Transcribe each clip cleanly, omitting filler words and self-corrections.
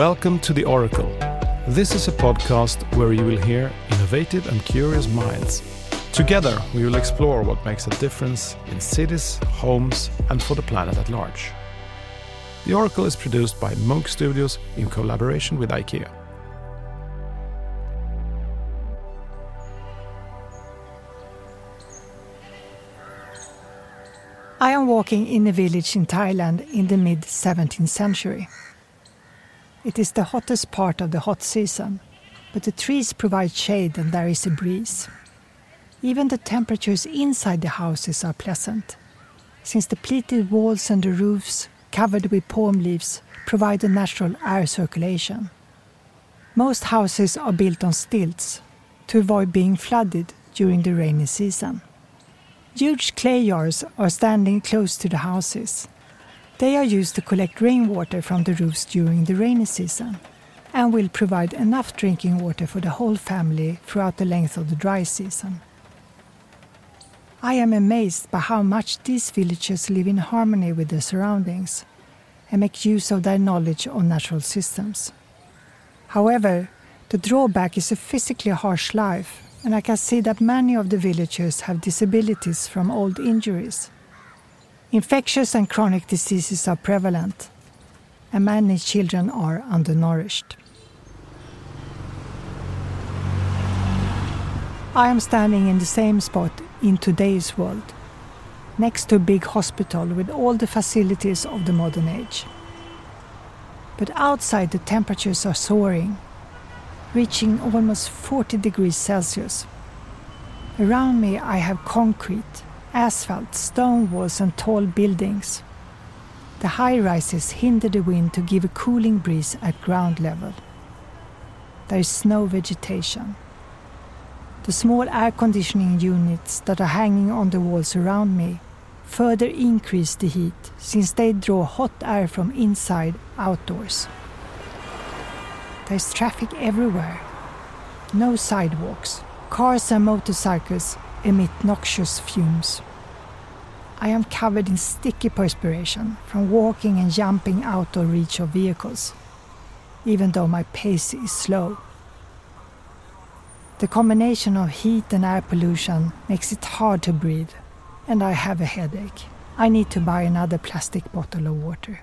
Welcome to The Oracle. This is a podcast where you will hear innovative and curious minds. Together, we will explore what makes a difference in cities, homes, and for the planet at large. The Oracle is produced by Munck Studios in collaboration with IKEA. I am walking in a village in Thailand in the mid-17th century. It is the hottest part of the hot season, but the trees provide shade and there is a breeze. Even the temperatures inside the houses are pleasant, since the pleated walls and the roofs, covered with palm leaves, provide a natural air circulation. Most houses are built on stilts to avoid being flooded during the rainy season. Huge clay jars are standing close to the houses. They are used to collect rainwater from the roofs during the rainy season and will provide enough drinking water for the whole family throughout the length of the dry season. I am amazed by how much these villagers live in harmony with their surroundings and make use of their knowledge of natural systems. However, the drawback is a physically harsh life, and I can see that many of the villagers have disabilities from old injuries. Infectious and chronic diseases are prevalent, and many children are undernourished. I am standing in the same spot in today's world, next to a big hospital with all the facilities of the modern age. But outside, the temperatures are soaring, reaching almost 40 degrees Celsius. Around me, I have concrete, asphalt, stone walls and tall buildings. The high-rises hinder the wind to give a cooling breeze at ground level. There is no vegetation. The small air conditioning units that are hanging on the walls around me further increase the heat, since they draw hot air from inside outdoors. There is traffic everywhere. No sidewalks. Cars and motorcycles emit noxious fumes. I am covered in sticky perspiration from walking and jumping out of reach of vehicles, even though my pace is slow. The combination of heat and air pollution makes it hard to breathe, and I have a headache. I need to buy another plastic bottle of water.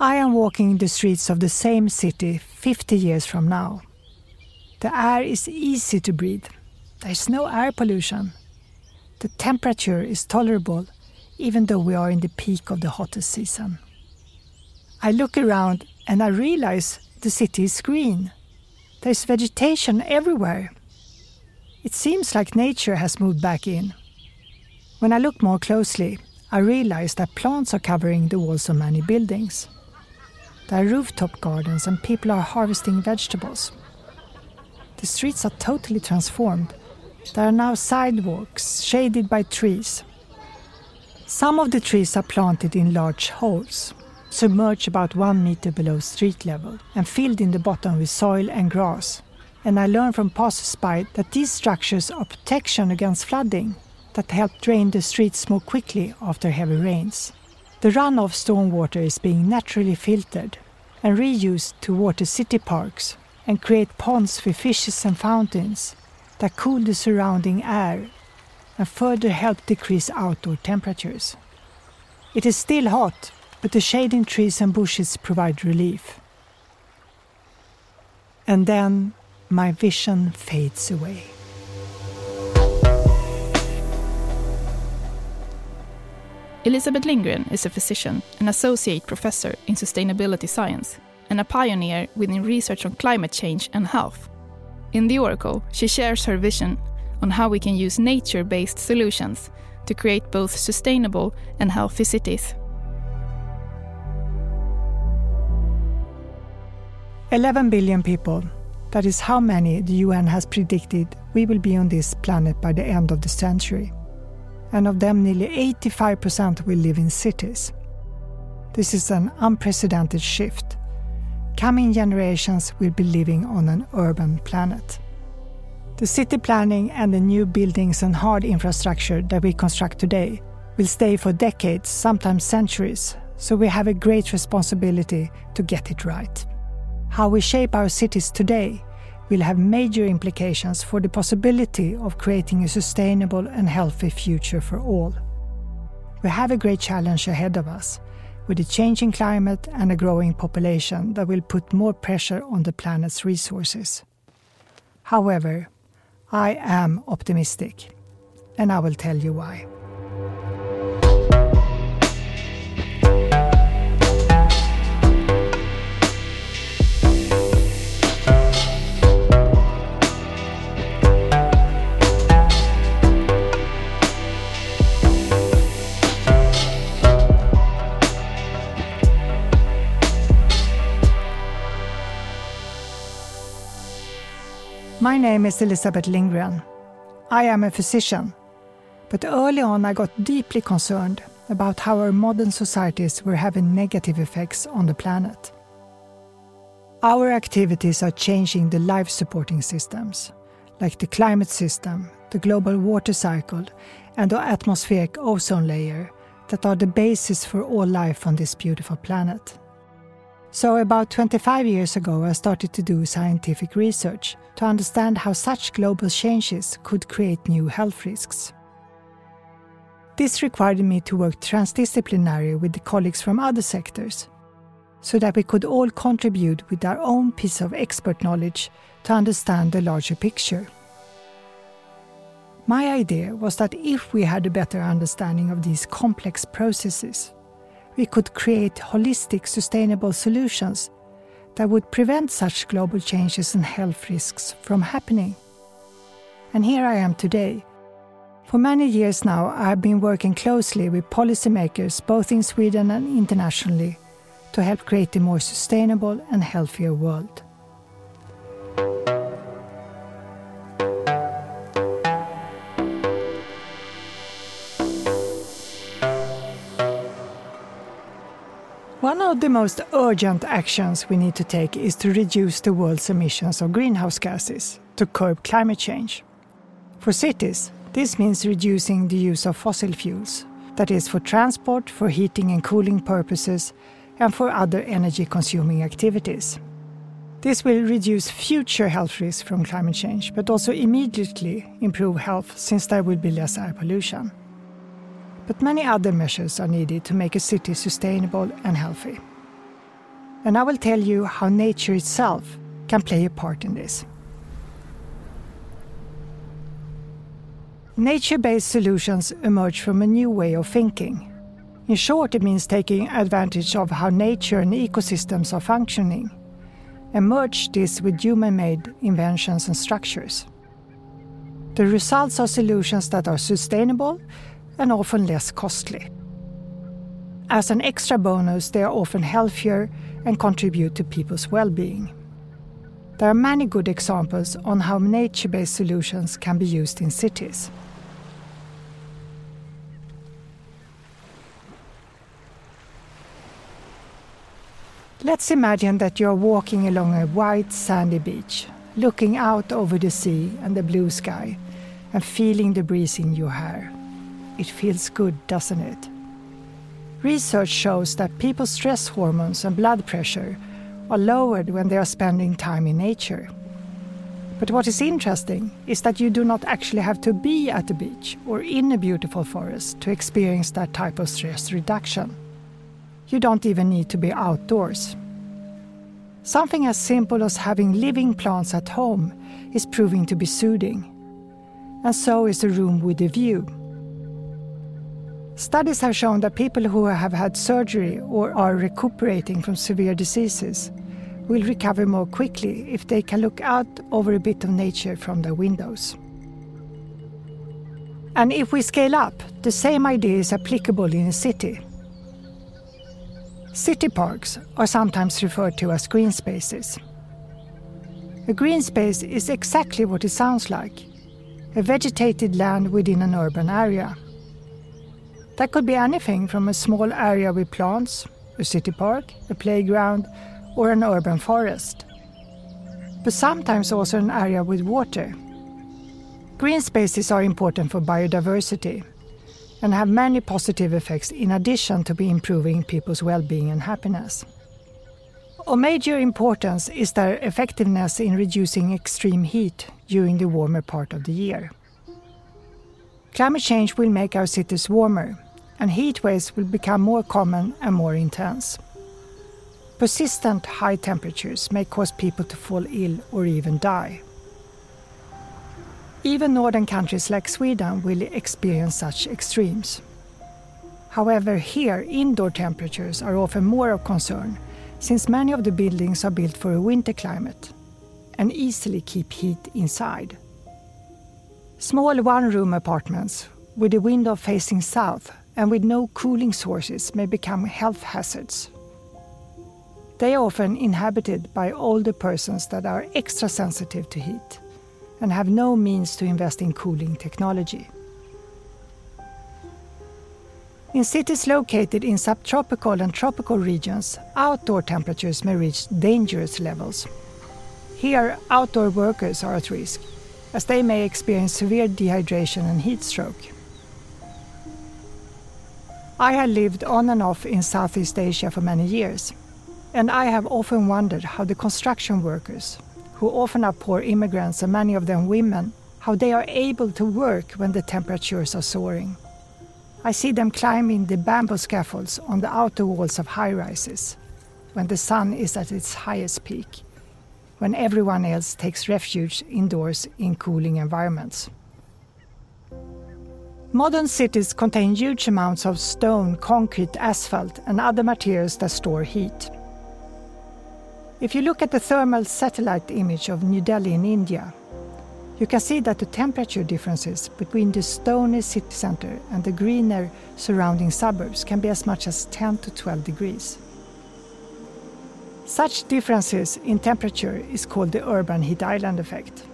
I am walking the streets of the same city 50 years from now. The air is easy to breathe. There is no air pollution. The temperature is tolerable, even though we are in the peak of the hottest season. I look around and I realize the city is green. There is vegetation everywhere. It seems like nature has moved back in. When I look more closely, I realize that plants are covering the walls of many buildings. There are rooftop gardens and people are harvesting vegetables. The streets are totally transformed. There are now sidewalks shaded by trees. Some of the trees are planted in large holes, submerged about 1 meter below street level and filled in the bottom with soil and grass. And I learned from passersby that these structures are protection against flooding that help drain the streets more quickly after heavy rains. The runoff stormwater is being naturally filtered and reused to water city parks and create ponds for fishes and fountains that cool the surrounding air and further help decrease outdoor temperatures. It is still hot, but the shading trees and bushes provide relief. And then my vision fades away. Elisabet Lindgren is a physician, an associate professor in sustainability science, and a pioneer within research on climate change and health. In The Oracle, she shares her vision on how we can use nature-based solutions to create both sustainable and healthy cities. 11 billion people, that is how many the UN has predicted we will be on this planet by the end of the century. And of them, nearly 85% will live in cities. This is an unprecedented shift. Coming generations will be living on an urban planet. The city planning and the new buildings and hard infrastructure that we construct today will stay for decades, sometimes centuries, so we have a great responsibility to get it right. How we shape our cities today will have major implications for the possibility of creating a sustainable and healthy future for all. We have a great challenge ahead of us, with a changing climate and a growing population that will put more pressure on the planet's resources. However, I am optimistic, and I will tell you why. My name is Elisabet Lindgren. I am a physician, but early on I got deeply concerned about how our modern societies were having negative effects on the planet. Our activities are changing the life-supporting systems, like the climate system, the global water cycle, and the atmospheric ozone layer that are the basis for all life on this beautiful planet. So about 25 years ago, I started to do scientific research to understand how such global changes could create new health risks. This required me to work transdisciplinary with the colleagues from other sectors, so that we could all contribute with our own piece of expert knowledge to understand the larger picture. My idea was that if we had a better understanding of these complex processes, we could create holistic, sustainable solutions that would prevent such global changes and health risks from happening. And here I am today. For many years now, I've been working closely with policymakers, both in Sweden and internationally, to help create a more sustainable and healthier world. One of the most urgent actions we need to take is to reduce the world's emissions of greenhouse gases to curb climate change. For cities, this means reducing the use of fossil fuels, that is, for transport, for heating and cooling purposes, and for other energy-consuming activities. This will reduce future health risks from climate change, but also immediately improve health, since there will be less air pollution. But many other measures are needed to make a city sustainable and healthy. And I will tell you how nature itself can play a part in this. Nature-based solutions emerge from a new way of thinking. In short, it means taking advantage of how nature and ecosystems are functioning, and merge this with human-made inventions and structures. The results are solutions that are sustainable and often less costly. As an extra bonus, they are often healthier and contribute to people's well-being. There are many good examples on how nature-based solutions can be used in cities. Let's imagine that you're walking along a wide sandy beach, looking out over the sea and the blue sky, and feeling the breeze in your hair. It feels good, doesn't it? Research shows that people's stress hormones and blood pressure are lowered when they are spending time in nature. But what is interesting is that you do not actually have to be at the beach or in a beautiful forest to experience that type of stress reduction. You don't even need to be outdoors. Something as simple as having living plants at home is proving to be soothing. And so is a room with a view. Studies have shown that people who have had surgery or are recuperating from severe diseases will recover more quickly if they can look out over a bit of nature from their windows. And if we scale up, the same idea is applicable in a city. City parks are sometimes referred to as green spaces. A green space is exactly what it sounds like, a vegetated land within an urban area. That could be anything from a small area with plants, a city park, a playground, or an urban forest. But sometimes also an area with water. Green spaces are important for biodiversity, and have many positive effects in addition to improving people's well-being and happiness. Of major importance is their effectiveness in reducing extreme heat during the warmer part of the year. Climate change will make our cities warmer, and heat waves will become more common and more intense. Persistent high temperatures may cause people to fall ill or even die. Even northern countries like Sweden will experience such extremes. However, here indoor temperatures are often more of concern, since many of the buildings are built for a winter climate and easily keep heat inside. Small one-room apartments with a window facing south and with no cooling sources may become health hazards. They are often inhabited by older persons that are extra sensitive to heat and have no means to invest in cooling technology. In cities located in subtropical and tropical regions, outdoor temperatures may reach dangerous levels. Here, outdoor workers are at risk, as they may experience severe dehydration and heat stroke. I have lived on and off in Southeast Asia for many years, and I have often wondered how the construction workers, who often are poor immigrants and many of them women, how they are able to work when the temperatures are soaring. I see them climbing the bamboo scaffolds on the outer walls of high-rises, when the sun is at its highest peak, when everyone else takes refuge indoors in cooling environments. Modern cities contain huge amounts of stone, concrete, asphalt, and other materials that store heat. If you look at the thermal satellite image of New Delhi in India, you can see that the temperature differences between the stony city center and the greener surrounding suburbs can be as much as 10 to 12 degrees. Such differences in temperature is called the urban heat island effect.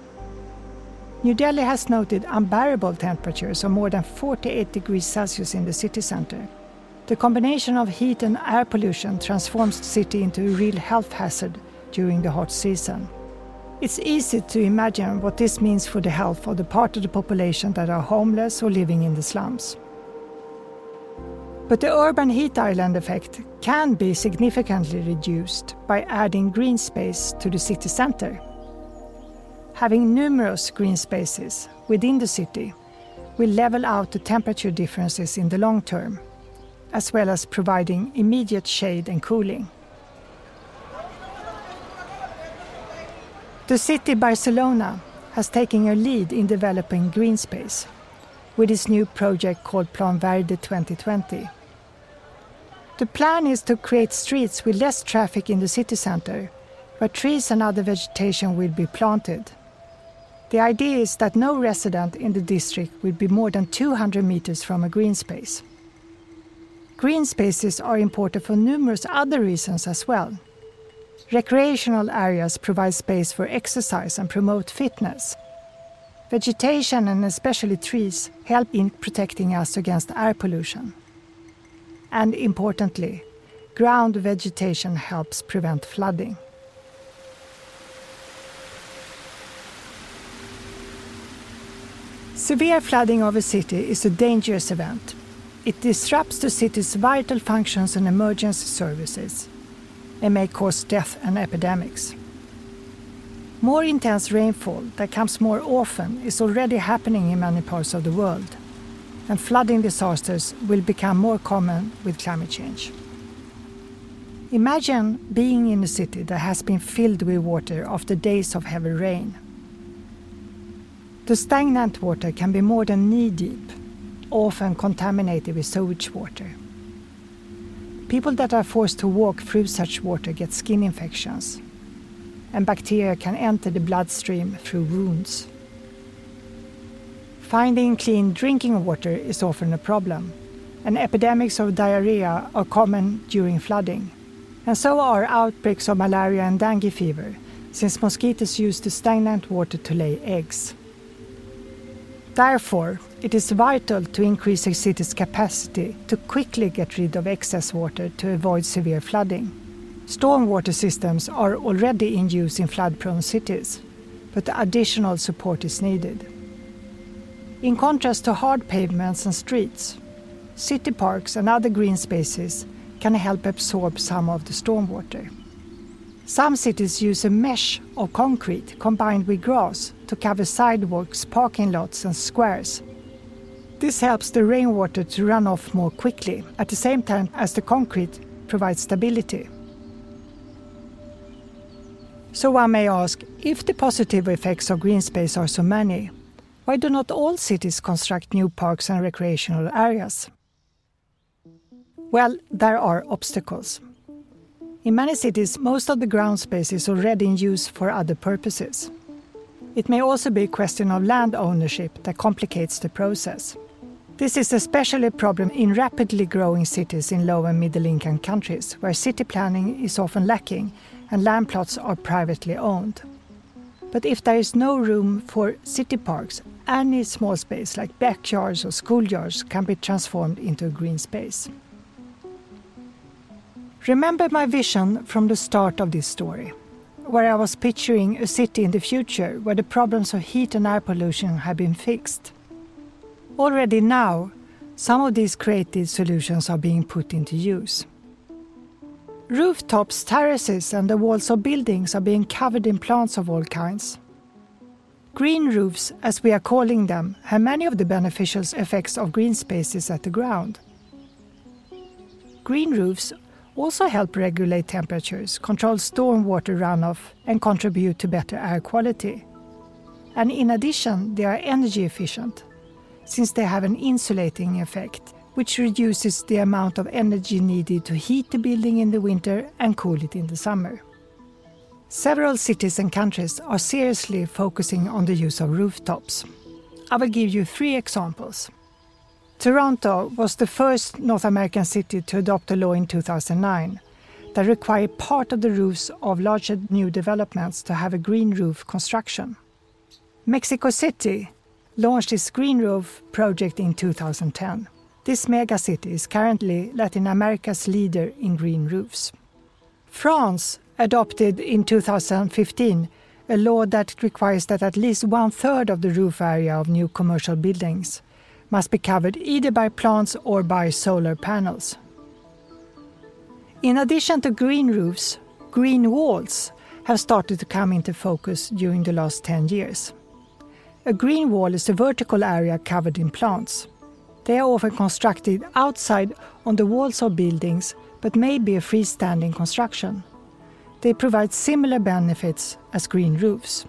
New Delhi has noted unbearable temperatures of more than 48 degrees Celsius in the city center. The combination of heat and air pollution transforms the city into a real health hazard during the hot season. It's easy to imagine what this means for the health of the part of the population that are homeless or living in the slums. But the urban heat island effect can be significantly reduced by adding green space to the city center. Having numerous green spaces within the city will level out the temperature differences in the long term, as well as providing immediate shade and cooling. The city Barcelona has taken a lead in developing green space with its new project called Plan Verde 2020. The plan is to create streets with less traffic in the city center, where trees and other vegetation will be planted. The idea is that no resident in the district will be more than 200 meters from a green space. Green spaces are important for numerous other reasons as well. Recreational areas provide space for exercise and promote fitness. Vegetation and especially trees help in protecting us against air pollution. And importantly, ground vegetation helps prevent flooding. Severe flooding of a city is a dangerous event. It disrupts the city's vital functions and emergency services and may cause death and epidemics. More intense rainfall that comes more often is already happening in many parts of the world, and flooding disasters will become more common with climate change. Imagine being in a city that has been filled with water after days of heavy rain. The stagnant water can be more than knee-deep, often contaminated with sewage water. People that are forced to walk through such water get skin infections, and bacteria can enter the bloodstream through wounds. Finding clean drinking water is often a problem, and epidemics of diarrhea are common during flooding. And so are outbreaks of malaria and dengue fever, since mosquitoes use the stagnant water to lay eggs. Therefore, it is vital to increase a city's capacity to quickly get rid of excess water to avoid severe flooding. Stormwater systems are already in use in flood-prone cities, but additional support is needed. In contrast to hard pavements and streets, City parks and other green spaces can help absorb some of the stormwater. Some cities use a mesh of concrete combined with grass to cover sidewalks, parking lots and squares. This helps the rainwater to run off more quickly, at the same time as the concrete provides stability. So one may ask, if the positive effects of green space are so many, why do not all cities construct new parks and recreational areas? Well, there are obstacles. In many cities, most of the ground space is already in use for other purposes. It may also be a question of land ownership that complicates the process. This is especially a problem in rapidly growing cities in low- and middle-income countries, where city planning is often lacking and land plots are privately owned. But if there is no room for city parks, any small space like backyards or schoolyards can be transformed into a green space. Remember my vision from the start of this story, where I was picturing a city in the future where the problems of heat and air pollution have been fixed. Already now, some of these creative solutions are being put into use. Rooftops, terraces and the walls of buildings are being covered in plants of all kinds. Green roofs, as we are calling them, have many of the beneficial effects of green spaces at the ground. Green roofs also help regulate temperatures, control stormwater runoff and contribute to better air quality. And in addition, they are energy efficient, since they have an insulating effect, which reduces the amount of energy needed to heat the building in the winter and cool it in the summer. Several cities and countries are seriously focusing on the use of rooftops. I will give you 3 examples. Toronto was the first North American city to adopt a law in 2009 that required part of the roofs of larger new developments to have a green roof construction. Mexico City launched its green roof project in 2010. This megacity is currently Latin America's leader in green roofs. France adopted in 2015 a law that requires that at least 1/3 of the roof area of new commercial buildings must be covered either by plants or by solar panels. In addition to green roofs, green walls have started to come into focus during the last 10 years. A green wall is a vertical area covered in plants. They are often constructed outside on the walls of buildings, but may be a freestanding construction. They provide similar benefits as green roofs.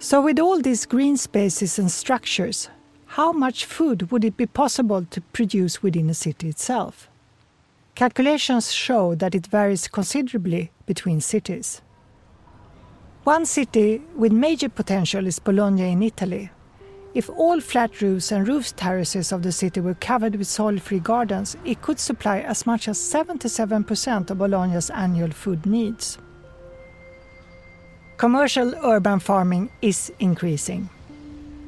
So with all these green spaces and structures, how much food would it be possible to produce within a city itself? Calculations show that it varies considerably between cities. One city with major potential is Bologna in Italy. If all flat roofs and roof terraces of the city were covered with soil-free gardens, it could supply as much as 77% of Bologna's annual food needs. Commercial urban farming is increasing.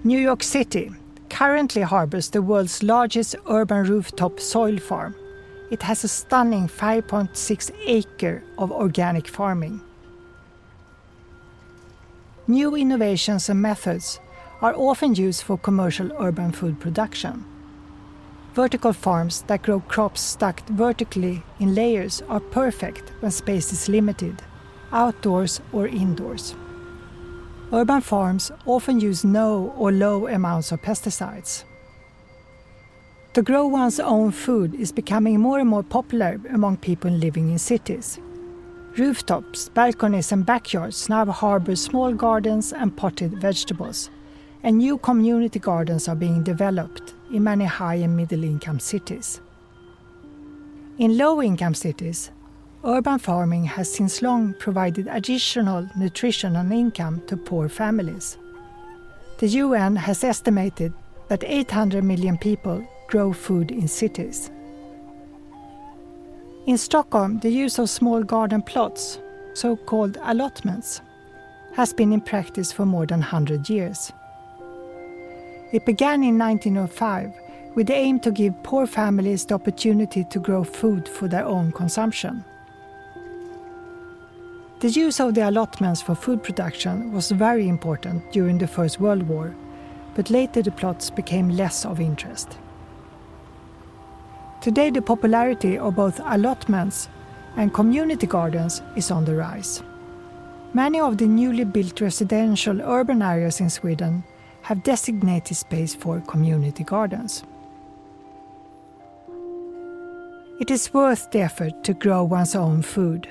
New York City currently harbors the world's largest urban rooftop soil farm. It has a stunning 5.6 acre of organic farming. New innovations and methods are often used for commercial urban food production. Vertical farms that grow crops stacked vertically in layers are perfect when space is limited, outdoors or indoors. Urban farms often use no or low amounts of pesticides. To grow one's own food is becoming more and more popular among people living in cities. Rooftops, balconies and backyards now harbor small gardens and potted vegetables, and new community gardens are being developed in many high- and middle-income cities. In low-income cities, urban farming has since long provided additional nutrition and income to poor families. The UN has estimated that 800 million people grow food in cities. In Stockholm, the use of small garden plots, so-called allotments, has been in practice for more than 100 years. It began in 1905 with the aim to give poor families the opportunity to grow food for their own consumption. The use of the allotments for food production was very important during the First World War but later the plots became less of interest. Today the popularity of both allotments and community gardens is on the rise. Many of the newly built residential urban areas in Sweden have designated space for community gardens. It is worth the effort to grow one's own food.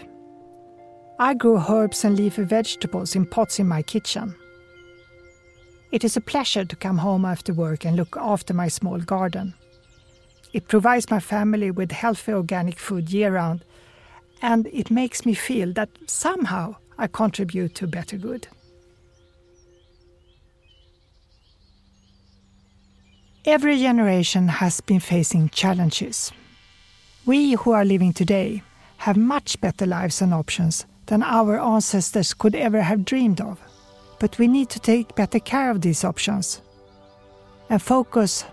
I grow herbs and leafy vegetables in pots in my kitchen. It is a pleasure to come home after work and look after my small garden. It provides my family with healthy organic food year-round, and it makes me feel that somehow I contribute to a better good. Every generation has been facing challenges. We who are living today have much better lives and options than our ancestors could ever have dreamed of. But we need to take better care of these options and focus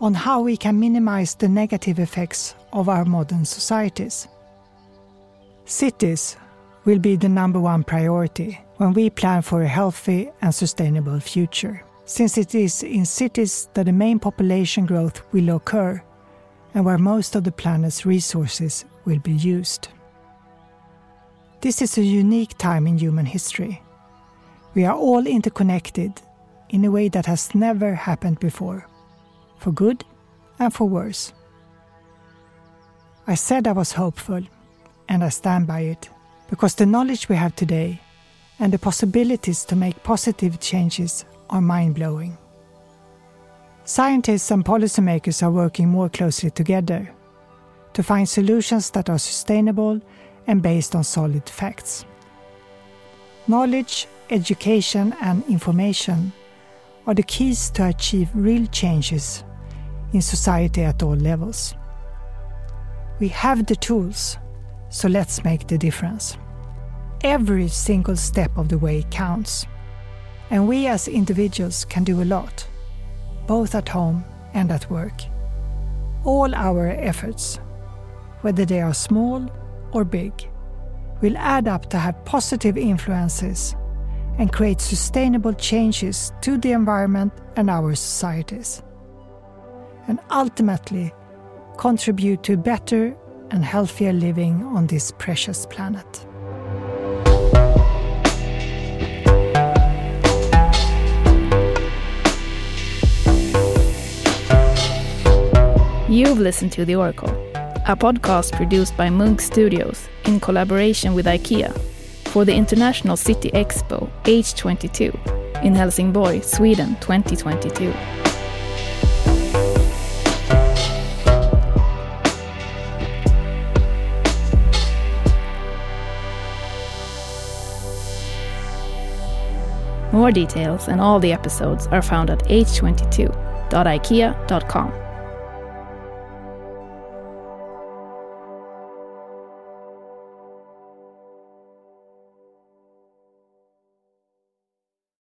on how we can minimize the negative effects of our modern societies. Cities will be the number 1 priority when we plan for a healthy and sustainable future, since it is in cities that the main population growth will occur and where most of the planet's resources will be used. This is a unique time in human history. We are all interconnected in a way that has never happened before, for good and for worse. I said I was hopeful, and I stand by it, because the knowledge we have today and the possibilities to make positive changes are mind-blowing. Scientists and policymakers are working more closely together to find solutions that are sustainable and based on solid facts. Knowledge, education, and information are the keys to achieve real changes in society at all levels. We have the tools, so let's make the difference. Every single step of the way counts, and we as individuals can do a lot, both at home and at work. All our efforts, whether they are small or big, will add up to have positive influences and create sustainable changes to the environment and our societies, and ultimately contribute to better and healthier living on this precious planet. You've listened to The Oracle, a podcast produced by Munck Studios in collaboration with IKEA for the International City Expo H22 in Helsingborg, Sweden 2022. More details and all the episodes are found at h22.ikea.com.